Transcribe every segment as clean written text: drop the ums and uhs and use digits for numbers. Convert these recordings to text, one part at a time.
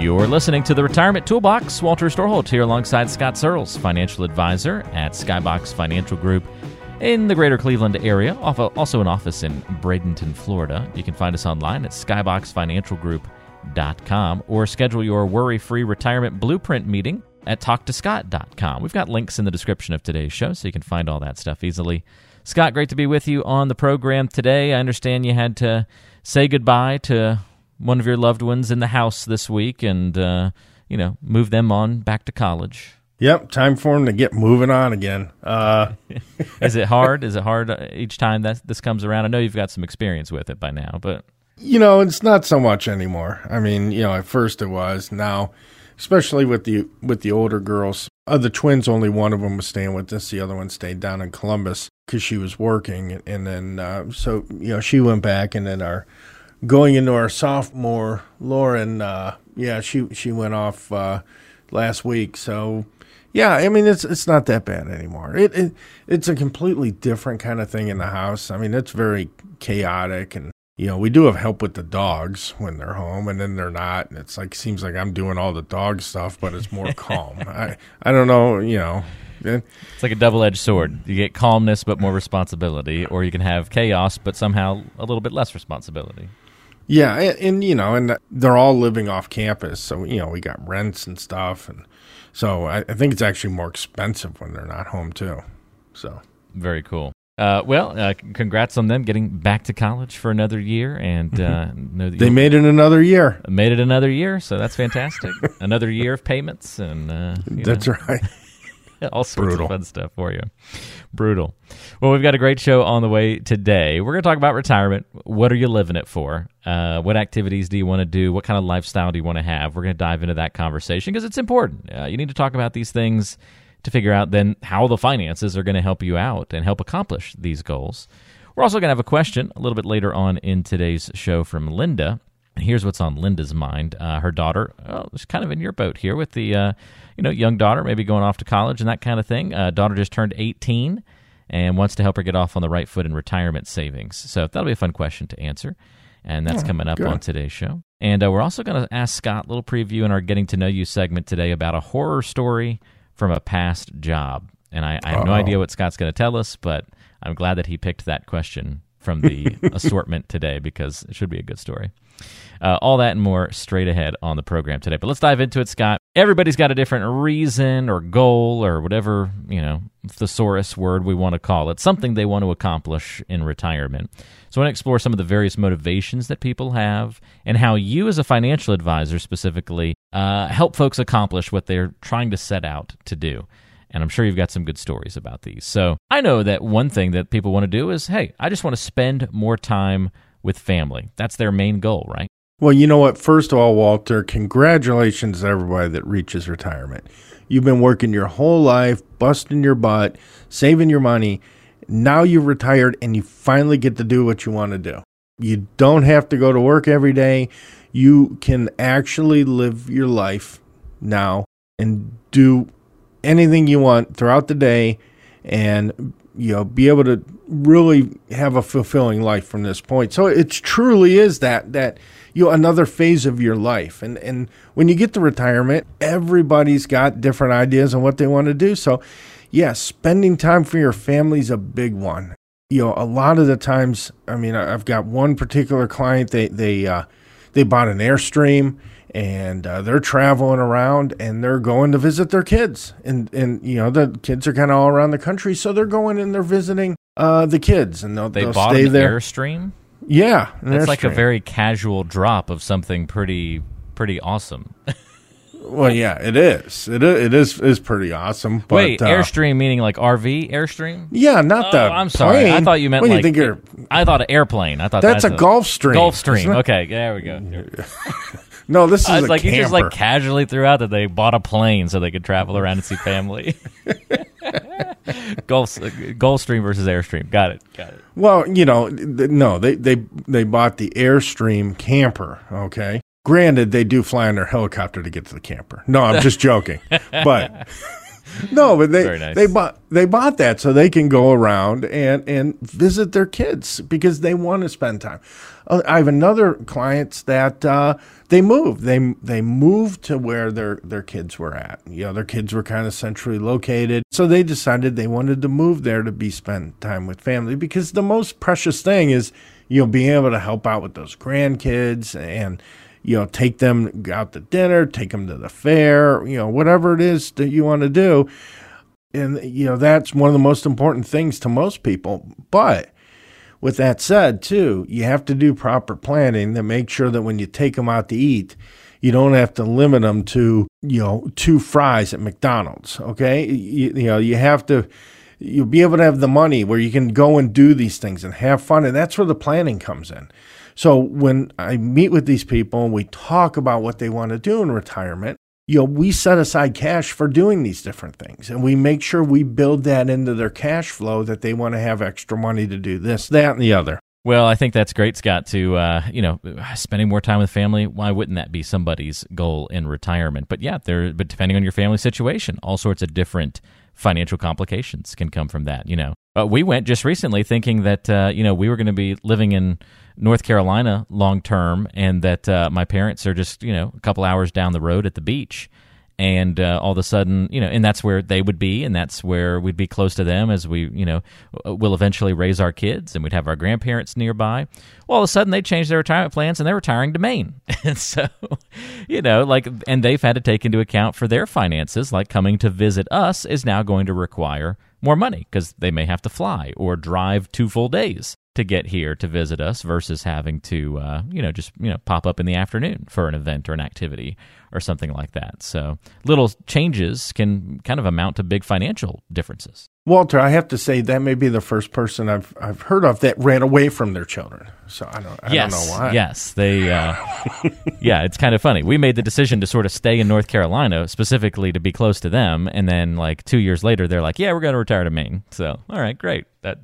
You're listening to The Retirement Toolbox. Walter Storholt here alongside Scott Searles, financial advisor at Skybox Financial Group in the greater Cleveland area, also an office in Bradenton, Florida. You can find us online at skyboxfinancialgroup.com or schedule your worry-free retirement blueprint meeting at talktoscott.com. We've got links in the description of today's show, so you can find all that stuff easily. Scott, great to be with you on the program today. I understand you had to say goodbye to one of your loved ones in the house this week and, move them on back to college. Yep. Time for them to get moving on again. Is it hard? Is it hard each time that this comes around? I know you've got some experience with it by now, but. It's not so much anymore. I mean, at first it was. Now, especially with the older girls, of the twins, only one of them was staying with us. The other one stayed down in Columbus because she was working. And then, she went back, and then going into our sophomore, Lauren, she went off last week. So, it's not that bad anymore. It's a completely different kind of thing in the house. I mean, it's very chaotic, and we do have help with the dogs when they're home, and then they're not. And it's like seems like I'm doing all the dog stuff, but it's more calm. I don't know, It's like a double-edged sword. You get calmness but more responsibility, or you can have chaos but somehow a little bit less responsibility. Yeah, and they're all living off campus, so, we got rents and stuff, and so I think it's actually more expensive when they're not home, too. So very cool. Congrats on them getting back to college for another year, and they made it another year. Made it another year, so that's fantastic. Another year of payments, and that's right. All sorts Brutal. Of fun stuff for you. Brutal. Well, we've got a great show on the way today. We're going to talk about retirement. What are you living it for? What activities do you want to do? What kind of lifestyle do you want to have? We're going to dive into that conversation because it's important. You need to talk about these things to figure out then how the finances are going to help you out and help accomplish these goals. We're also going to have a question a little bit later on in today's show from Linda. Here's what's on Linda's mind. Her daughter is kind of in your boat here with the young daughter maybe going off to college and that kind of thing. Daughter just turned 18 and wants to help her get off on the right foot in retirement savings. So that'll be a fun question to answer, and that's coming up on today's show. And we're also going to ask Scott a little preview in our Getting to Know You segment today about a horror story from a past job. And I have no idea what Scott's going to tell us, but I'm glad that he picked that question from the assortment today because it should be a good story. All that and more straight ahead on the program today. But let's dive into it, Scott. Everybody's got a different reason or goal or whatever, thesaurus word we want to call it, something they want to accomplish in retirement. So I want to explore some of the various motivations that people have and how you as a financial advisor specifically help folks accomplish what they're trying to set out to do. And I'm sure you've got some good stories about these. So I know that one thing that people want to do is, hey, I just want to spend more time with family. That's their main goal, right? Well, you know what? First of all, Walter, congratulations to everybody that reaches retirement. You've been working your whole life, busting your butt, saving your money. Now you're retired and you finally get to do what you want to do. You don't have to go to work every day. You can actually live your life now and do anything you want throughout the day and be able to really have a fulfilling life from this point. So it truly is that another phase of your life. And when you get to retirement, everybody's got different ideas on what they want to do. So spending time for your family is a big one. A lot of the times, I mean, I've got one particular client, they bought an Airstream, and they're traveling around, and they're going to visit their kids. And the kids are kind of all around the country, so they're going and they're visiting the kids. And they'll bought stay an there. Airstream? Yeah. It's like a very casual drop of something pretty awesome. Well, yeah, it is. It is pretty awesome. But, wait, Airstream meaning like RV Airstream? Yeah, not the. I'm sorry. Plane. I thought you meant what like. Do you think I thought an airplane. I thought that's a Gulfstream. Okay, there we go. No, this is a like camper. He just like casually threw out that they bought a plane so they could travel around and see family. Gulfstream versus Airstream. Got it. Got it. Well, you know, no, they bought the Airstream camper. Okay. Granted, they do fly on their helicopter to get to the camper. No, I'm just joking. But no, but they bought that so they can go around and visit their kids because they want to spend time. I have another client that they moved. They moved to where their kids were at. You know, their kids were kind of centrally located, so they decided they wanted to move there to be spend time with family because the most precious thing is you'll be able to help out with those grandkids and. You know, take them out to dinner, take them to the fair, you know, whatever it is that you want to do. And, you know, that's one of the most important things to most people. But with that said, too, you have to do proper planning to make sure that when you take them out to eat, you don't have to limit them to, you know, 2 fries at McDonald's, okay? You know, you have to... You'll be able to have the money where you can go and do these things and have fun. And that's where the planning comes in. So when I meet with these people and we talk about what they want to do in retirement, you know, we set aside cash for doing these different things. And we make sure we build that into their cash flow that they want to have extra money to do this, that, and the other. Well, I think that's great, Scott, to, you know, spending more time with family. Why wouldn't that be somebody's goal in retirement? But yeah, but depending on your family situation, all sorts of different financial complications can come from that, you know. We went just recently thinking that, you know, we were going to be living in North Carolina long term and that my parents are just, you know, a couple hours down the road at the beach. And all of a sudden, you know, and that's where they would be, and that's where we'd be close to them as we, you know, will eventually raise our kids, and we'd have our grandparents nearby. Well, all of a sudden, they changed their retirement plans, and they're retiring to Maine. And so, you know, like, and they've had to take into account for their finances, like coming to visit us is now going to require more money because they may have to fly or drive 2 full days to get here to visit us versus having to, you know, just, you know, pop up in the afternoon for an event or an activity or something like that. So little changes can kind of amount to big financial differences. Walter, I have to say that may be the first person I've heard of that ran away from their children. So I don't know why. Yes, they. Yeah, it's kind of funny. We made the decision to sort of stay in North Carolina specifically to be close to them, and then like 2 years later, they're like, "Yeah, we're going to retire to Maine." So all right, great. That.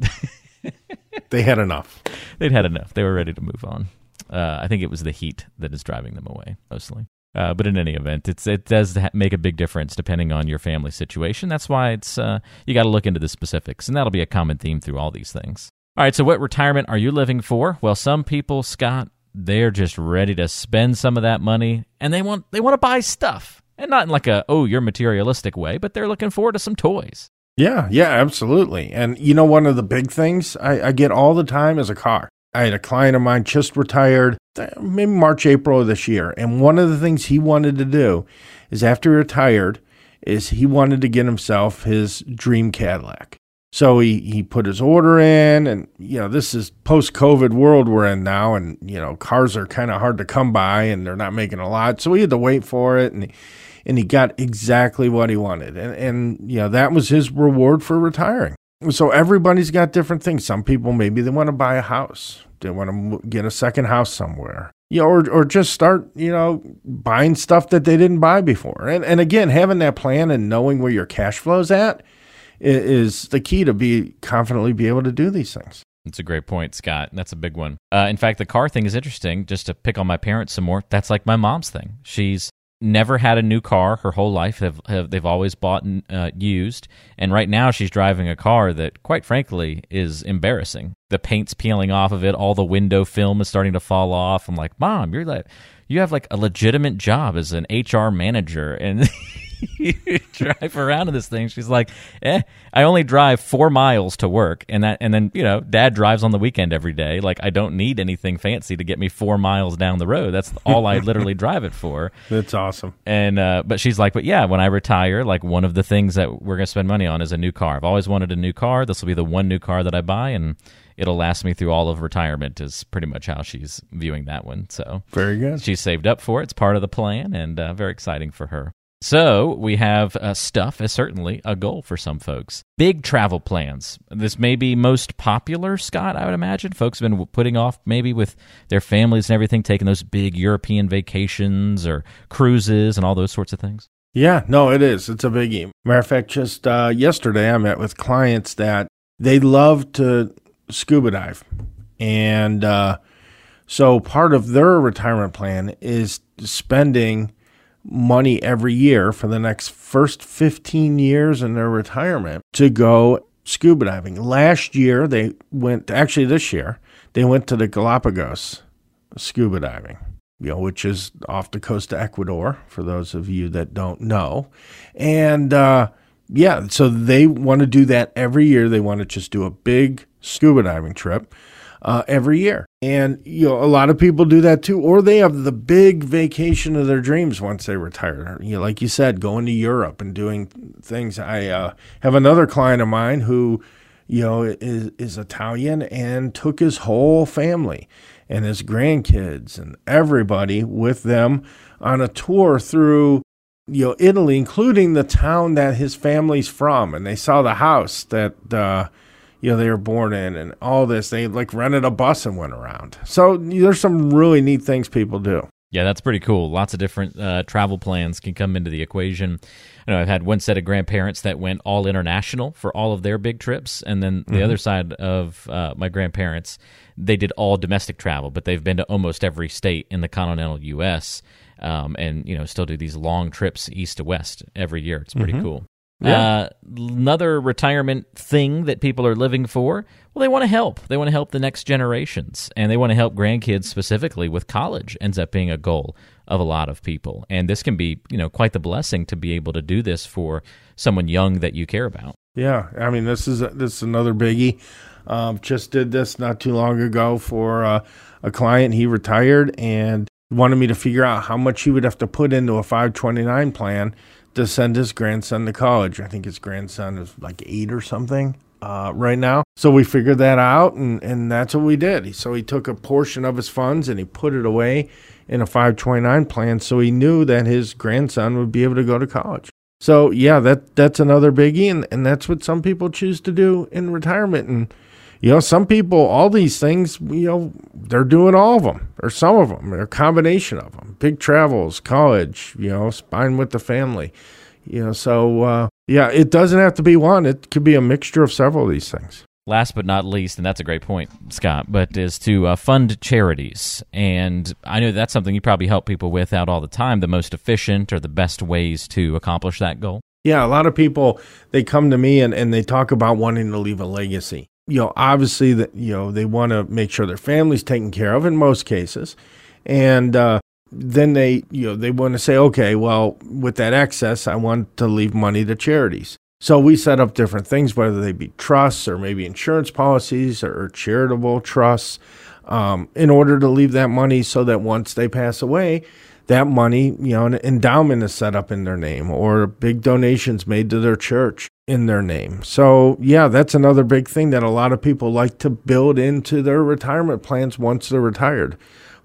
They had enough. They'd had enough. They were ready to move on. I think it was the heat that is driving them away, mostly. But in any event, it does make a big difference depending on your family situation. That's why it's you got to look into the specifics, and that'll be a common theme through all these things. All right, so what retirement are you living for? Well, some people, Scott, they're just ready to spend some of that money, and they want to buy stuff. And not in like a, oh, you're materialistic way, but they're looking forward to some toys. Yeah, absolutely. And you know, one of the big things I get all the time is a car. I had a client of mine just retired, maybe March, April of this year. And one of the things he wanted to do is after he retired is he wanted to get himself his dream Cadillac. So he put his order in, and, you know, this is post-COVID world we're in now. And, you know, cars are kind of hard to come by and they're not making a lot. So he had to wait for it. And he got exactly what he wanted. And you know, that was his reward for retiring. So everybody's got different things. Some people, maybe they want to buy a house. They want to get a second house somewhere. You know, or just start, you know, buying stuff that they didn't buy before. And again, having that plan and knowing where your cash flow's at is the key to be confidently be able to do these things. That's a great point, Scott. That's a big one. In fact, the car thing is interesting. Just to pick on my parents some more, that's like my mom's thing. She's never had a new car her whole life. They've always bought and used. And right now she's driving a car that, quite frankly, is embarrassing. The paint's peeling off of it. All the window film is starting to fall off. I'm like, Mom, you have like a legitimate job as an HR manager. And you drive around in this thing. She's like, I only drive 4 miles to work. And then, you know, Dad drives on the weekend every day. Like, I don't need anything fancy to get me 4 miles down the road. That's all I literally drive it for. That's awesome. And, but she's like, but yeah, when I retire, like one of the things that we're going to spend money on is a new car. I've always wanted a new car. This will be the one new car that I buy. And it'll last me through all of retirement is pretty much how she's viewing that one. So very good. She saved up for it. It's part of the plan and very exciting for her. So we have stuff is certainly a goal for some folks. Big travel plans. This may be most popular, Scott, I would imagine. Folks have been putting off maybe with their families and everything, taking those big European vacations or cruises and all those sorts of things. Yeah, no, it is. It's a biggie. Matter of fact, just yesterday I met with clients that they love to scuba dive. And so part of their retirement plan is spending money every year for the next first 15 years in their retirement to go scuba diving. Last year, they went, actually this year, they went to the Galapagos scuba diving, you know, which is off the coast of Ecuador, for those of you that don't know. And yeah, so they want to do that every year. They want to just do a big scuba diving trip every year. And, you know, a lot of people do that too, or they have the big vacation of their dreams once they retire. You know, like you said, going to Europe and doing things. I have another client of mine who, you know, is Italian and took his whole family and his grandkids and everybody with them on a tour through, you know, Italy, including the town that his family's from. And they saw the house that, you know, they were born in and all this. They like rented a bus and went around. So there's some really neat things people do. Yeah, that's pretty cool. Lots of different travel plans can come into the equation. I know I've had one set of grandparents that went all international for all of their big trips, and then the other side of my grandparents, they did all domestic travel, but they've been to almost every state in the continental U.S. And you know, still do these long trips east to west every year. It's pretty cool. Yeah. Another retirement thing that people are living for, well, they want to help. They want to help the next generations, and they want to help grandkids specifically with college. Ends up being a goal of a lot of people, and this can be, you know, quite the blessing to be able to do this for someone young that you care about. Yeah, I mean, this is another biggie. Just did this not too long ago for a client. He retired and wanted me to figure out how much he would have to put into a 529 plan to send his grandson to college. I think his grandson is like 8 or something right now. So we figured that out, and that's what we did. So he took a portion of his funds and he put it away in a 529 plan so he knew that his grandson would be able to go to college. So yeah, that's another biggie, and that's what some people choose to do in retirement. And you know, some people, all these things, you know, they're doing all of them, or some of them, or a combination of them. Big travels, college, you know, spending with the family, you know. So, yeah, it doesn't have to be one. It could be a mixture of several of these things. Last but not least, and that's a great point, Scott, but is to fund charities. And I know that's something you probably help people with out all the time, the most efficient or the best ways to accomplish that goal. Yeah, a lot of people, they come to me and they talk about wanting to leave a legacy. You know, obviously that, you know, they want to make sure their family's taken care of in most cases. And then they, you know, they want to say, okay, well, with that excess, I want to leave money to charities. So we set up different things, whether they be trusts or maybe insurance policies or charitable trusts, in order to leave that money so that once they pass away, that money, you know, an endowment is set up in their name or big donations made to their church in their name. So yeah, that's another big thing that a lot of people like to build into their retirement plans once they're retired.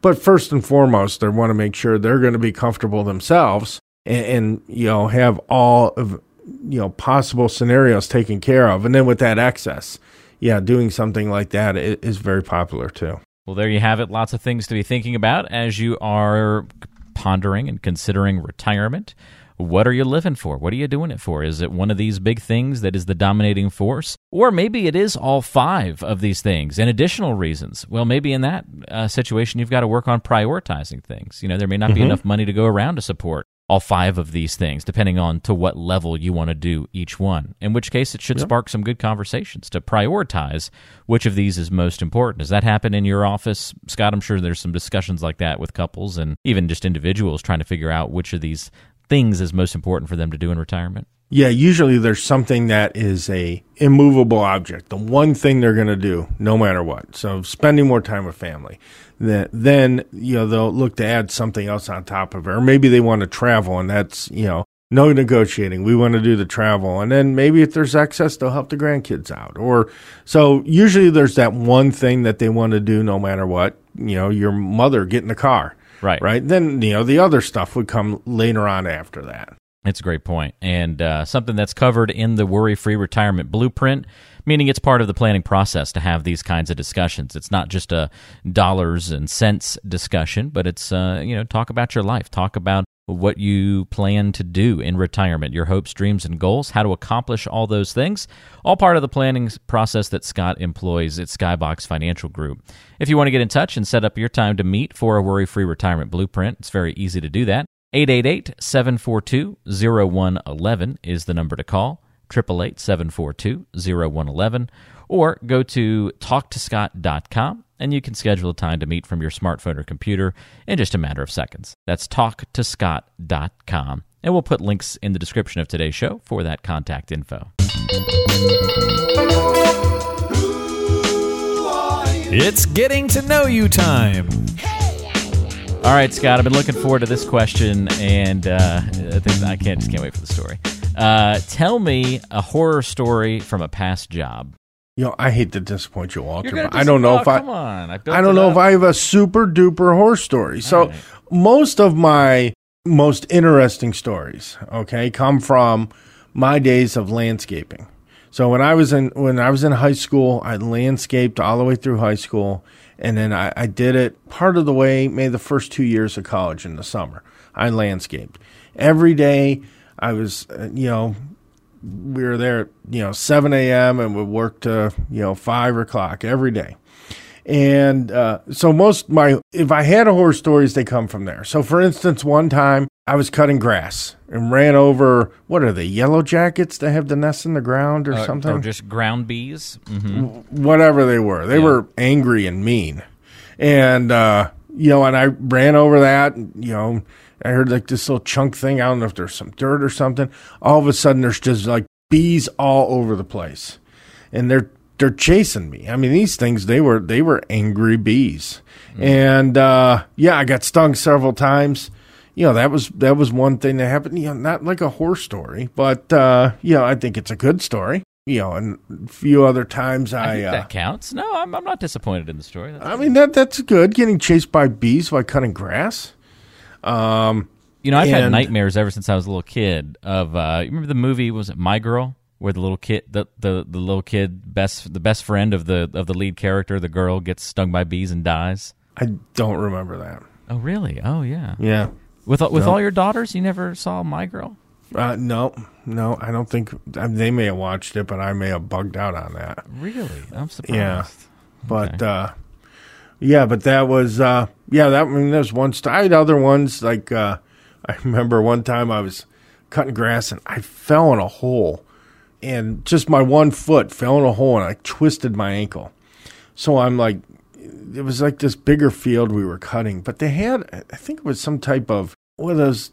But first and foremost, they want to make sure they're going to be comfortable themselves and you know, have all of, you know, possible scenarios taken care of. And then with that excess, yeah, doing something like that is very popular too. Well, there you have it. Lots of things to be thinking about as you are pondering and considering retirement. What are you living for? What are you doing it for? Is it one of these big things that is the dominating force? Or maybe it is all 5 of these things and additional reasons. Well, maybe in that situation, you've got to work on prioritizing things. You know, there may not be enough money to go around to support all 5 of these things, depending on to what level you want to do each one, in which case it should spark some good conversations to prioritize which of these is most important. Does that happen in your office, Scott? I'm sure there's some discussions like that with couples and even just individuals trying to figure out which of these things is most important for them to do in retirement? Yeah, usually there's something that is a immovable object, the one thing they're going to do no matter what. So spending more time with family. Then, you know, they'll look to add something else on top of it. Or maybe they want to travel and that's, you know, no negotiating. We want to do the travel. And then maybe if there's excess, they'll help the grandkids out. Or so usually there's that one thing that they want to do no matter what. You know, your mother, get in the car. Right. Then, you know, the other stuff would come later on after that. It's a great point, and something that's covered in the Worry-Free Retirement Blueprint, meaning it's part of the planning process to have these kinds of discussions. It's not just a dollars and cents discussion, but it's talk about your life, talk about what you plan to do in retirement, your hopes, dreams, and goals, how to accomplish all those things, all part of the planning process that Scott employs at Skybox Financial Group. If you want to get in touch and set up your time to meet for a Worry-Free Retirement Blueprint, it's very easy to do that. 888-742-0111 is the number to call, 888-742-0111, or go to talktoscott.com, and you can schedule a time to meet from your smartphone or computer in just a matter of seconds. That's talktoscott.com, and we'll put links in the description of today's show for that contact info. It's getting to know you time. All right, Scott, I've been looking forward to this question, and I can't wait for the story. Tell me a horror story from a past job. I hate to disappoint you, Walter, but I don't know if I have a super duper horror story. So Most of my most interesting stories, come from my days of landscaping. So when I was in high school, I landscaped all the way through high school. And then I did it part of the way, maybe the first 2 years of college in the summer. I landscaped. Every day I was, we were there, 7 a.m. and would work to, 5 o'clock every day. And so if I had horror stories, they come from there. So for instance, one time I was cutting grass and ran over, what are they, yellow jackets that have the nests in the ground or something? Or just ground bees? Mm-hmm. Whatever they were. They were angry and mean. And, and I ran over that, I heard like this little chunk thing. I don't know if there's some dirt or something. All of a sudden there's just like bees all over the place. And they're chasing me. I mean, these things, they were angry bees. Mm-hmm. And I got stung several times. That was one thing that happened. Not like a horror story, but I think it's a good story. And a few other times I think that counts. No, I'm not disappointed in the story. That's good. Getting chased by bees while cutting grass. I've had nightmares ever since I was a little kid. Of you remember the movie, was it My Girl? Where the little kid, the little kid, the best friend of the lead character, the girl, gets stung by bees and dies. I don't remember that. Oh really? Oh yeah. Yeah. With all your daughters, you never saw My Girl? No, I don't think. They may have watched it, but I may have bugged out on that. Really? I'm surprised. Yeah. But okay. But that was there's one story. I had other ones like I remember one time I was cutting grass and I fell in a hole. And just my one foot fell in a hole, and I twisted my ankle. So I'm like, it was like this bigger field we were cutting, but they had, I think it was some type of one of those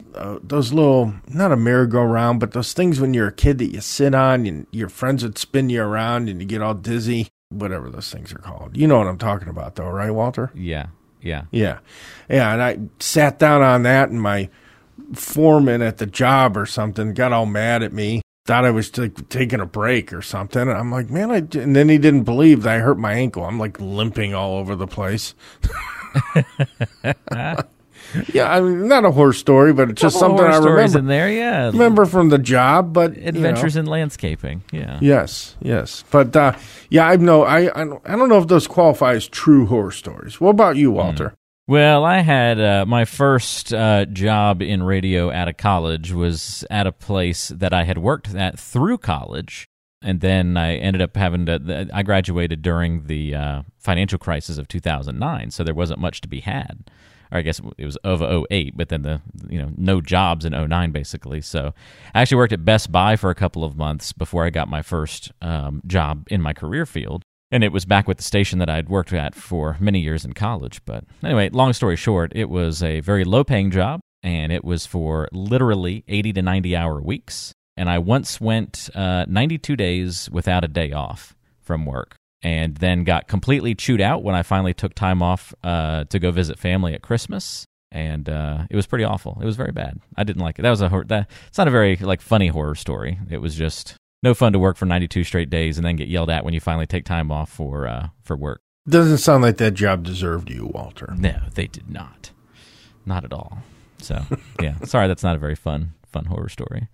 little, not a merry-go-round, but those things when you're a kid that you sit on, and your friends would spin you around, and you get all dizzy, whatever those things are called. You know what I'm talking about, though, right, Walter? Yeah. And I sat down on that, and my foreman at the job or something got all mad at me. Thought I was taking a break or something. And I'm like, man, and then he didn't believe that I hurt my ankle. I'm like limping all over the place. Not a horror story, but it's just something I remember. In there, remember from the job, but adventures in landscaping. Yeah. Yes, but I don't know if those qualify as true horror stories. What about you, Walter? Well, I had my first job in radio out of college was at a place that I had worked at through college, and then I ended up I graduated during the financial crisis of 2009, so there wasn't much to be had. Or I guess it was of 08, but then no jobs in 09 basically. So I actually worked at Best Buy for a couple of months before I got my first job in my career field. And it was back with the station that I had worked at for many years in college. But anyway, long story short, it was a very low-paying job, and it was for literally 80 to 90-hour weeks. And I once went 92 days without a day off from work and then got completely chewed out when I finally took time off to go visit family at Christmas. And it was pretty awful. It was very bad. I didn't like it. It's not a very funny horror story. It was just... no fun to work for 92 straight days and then get yelled at when you finally take time off for work. Doesn't sound like that job deserved you, Walter. No, they did not. Not at all. So, sorry, that's not a very fun fun horror story.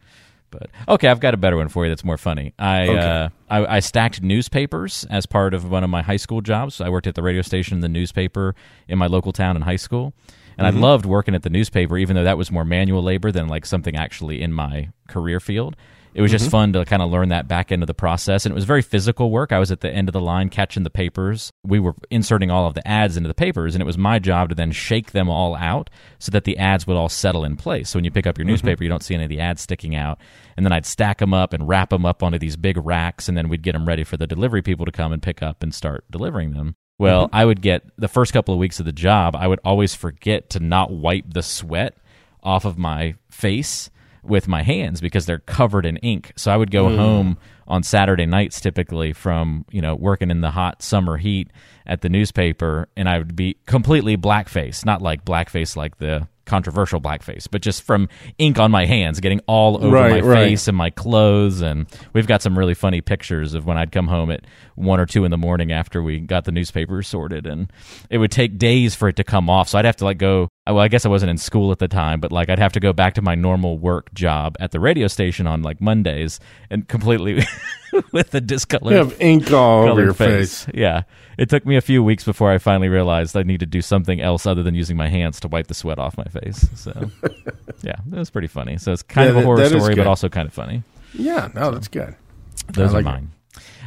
But okay, I've got a better one for you that's more funny. I stacked newspapers as part of one of my high school jobs. I worked at the radio station, the newspaper in my local town in high school. And I loved working at the newspaper, even though that was more manual labor than like something actually in my career field. It was just fun to kind of learn that back end of the process. And it was very physical work. I was at the end of the line catching the papers. We were inserting all of the ads into the papers, and it was my job to then shake them all out so that the ads would all settle in place. So when you pick up your newspaper, you don't see any of the ads sticking out. And then I'd stack them up and wrap them up onto these big racks, and then we'd get them ready for the delivery people to come and pick up and start delivering them. Well, I would get the first couple of weeks of the job, I would always forget to not wipe the sweat off of my face with my hands because they're covered in ink. So I would go home on Saturday nights typically from, you know, working in the hot summer heat at the newspaper, and I would be completely blackface, not like blackface like the controversial blackface, but just from ink on my hands getting all over my face and my clothes. And we've got some really funny pictures of when I'd come home at 1 or 2 in the morning after we got the newspaper sorted, and it would take days for it to come off. So I'd have to like go, well, I guess I wasn't in school at the time, but like I'd have to go back to my normal work job at the radio station on like Mondays and completely with the discolored you have ink all over your face. Yeah. It took me a few weeks before I finally realized I need to do something else other than using my hands to wipe the sweat off my face. So yeah, that was pretty funny. So it's kind of a horror story, but also kind of funny. Yeah, no, that's good. Those are mine.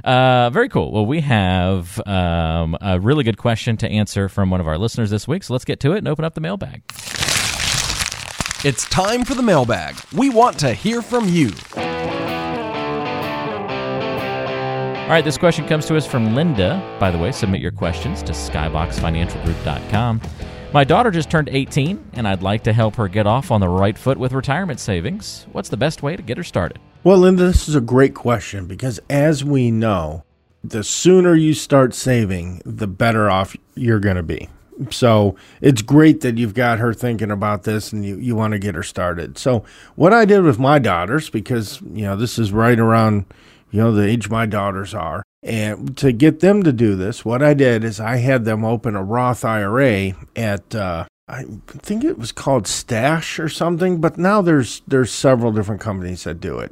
Very cool. Well, we have a really good question to answer from one of our listeners this week. So let's get to it and open up the mailbag. It's time for the mailbag. We want to hear from you. All right, this question comes to us from Linda. By the way, submit your questions to skyboxfinancialgroup.com. My daughter just turned 18, and I'd like to help her get off on the right foot with retirement savings. What's the best way to get her started? Well, Linda, this is a great question because as we know, the sooner you start saving, the better off you're going to be. So it's great that you've got her thinking about this and you want to get her started. So what I did with my daughters, because, you know, this is right around, you know, the age my daughters are. And to get them to do this, what I did is I had them open a Roth IRA at, I think it was called Stash or something, but now there's several different companies that do it.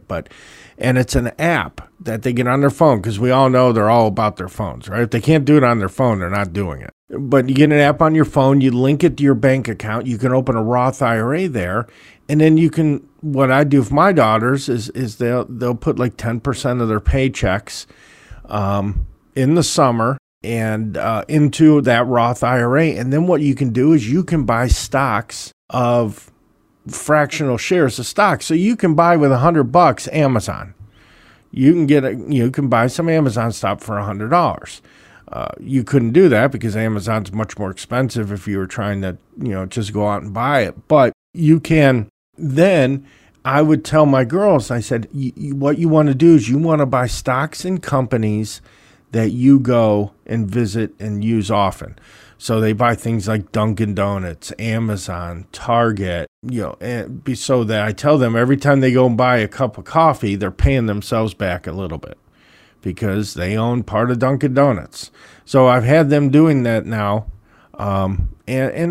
And it's an app that they get on their phone because we all know they're all about their phones, right? If they can't do it on their phone, they're not doing it. But you get an app on your phone, you link it to your bank account, you can open a Roth IRA there, and then you can, what I do with my daughters is they'll put like 10% of their paychecks in the summer and into that Roth IRA. And then what you can do is you can buy stocks of fractional shares of stock. So you can buy with $100 Amazon. You can buy some Amazon stock for $100. You couldn't do that because Amazon's much more expensive if you were trying to, you know, just go out and buy it. But you can then, I would tell my girls, I said, what you want to do is you want to buy stocks in companies that you go and visit and use often. So they buy things like Dunkin' Donuts, Amazon, Target, you know, and so that I tell them every time they go and buy a cup of coffee, they're paying themselves back a little bit because they own part of Dunkin' Donuts. So I've had them doing that now, and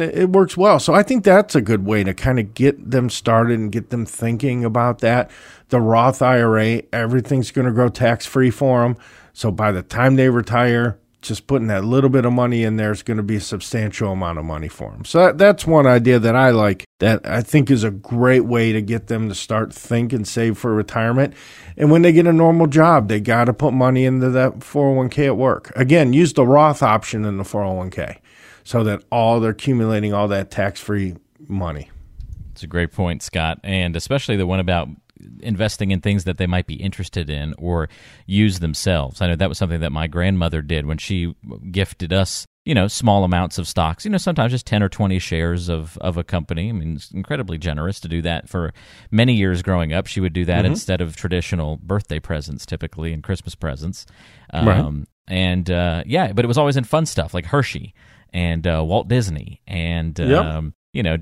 it works well. So I think that's a good way to kind of get them started and get them thinking about that. The Roth IRA, everything's going to grow tax-free for them. So by the time they retire, just putting that little bit of money in there is going to be a substantial amount of money for them. So that's one idea that I like that I think is a great way to get them to start think and save for retirement. And when they get a normal job, they got to put money into that 401k at work. Again, use the Roth option in the 401k so that they're accumulating all that tax-free money. It's a great point, Scott, and especially the one about investing in things that they might be interested in or use themselves. I know that was something that my grandmother did when she gifted us, you know, small amounts of stocks, you know, sometimes just 10 or 20 shares of a company. I mean, it's incredibly generous to do that. For many years growing up, she would do that instead of traditional birthday presents typically and Christmas presents. Yeah, but it was always in fun stuff like Hershey and Walt Disney and you know,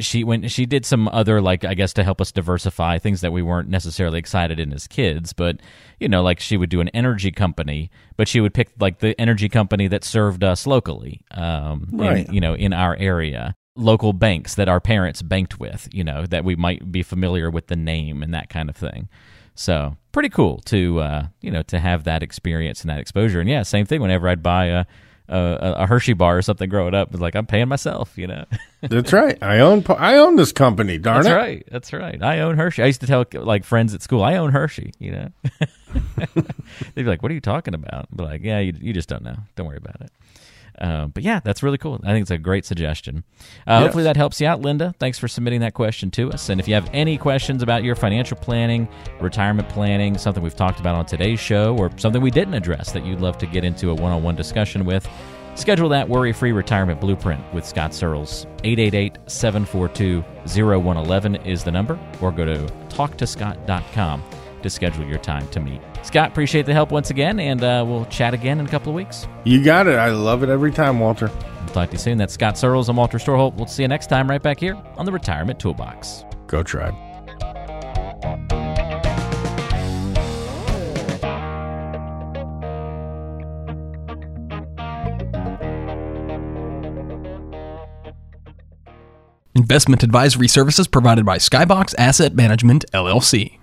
she did some other, like, I guess, to help us diversify things that we weren't necessarily excited in as kids. But, you know, like she would do an energy company, but she would pick like the energy company that served us locally, in, you know, in our area. local banks that our parents banked with, you know, that we might be familiar with the name and that kind of thing. So pretty cool to, you know, to have that experience and that exposure. And yeah, same thing whenever I'd buy a Hershey bar or something growing up, it's like, I'm paying myself, you know. That's right. I own this company, darn it. That's right. That's right. I own Hershey. I used to tell like friends at school, I own Hershey, you know. They'd be like, what are you talking about? I'd be like, yeah, you just don't know. Don't worry about it. But yeah, that's really cool. I think it's a great suggestion. Yes. Hopefully that helps you out, Linda. Thanks for submitting that question to us. And if you have any questions about your financial planning, retirement planning, something we've talked about on today's show, or something we didn't address that you'd love to get into a one-on-one discussion with, schedule that worry-free retirement blueprint with Scott Searles. 888-742-0111 is the number, or go to talktoscott.com to schedule your time to meet. Scott, appreciate the help once again, and we'll chat again in a couple of weeks. You got it. I love it every time, Walter. We'll talk to you soon. That's Scott Searles. I'm Walter Storholt. We'll see you next time right back here on The Retirement Toolbox. Go Tribe. Investment advisory services provided by Skybox Asset Management, LLC.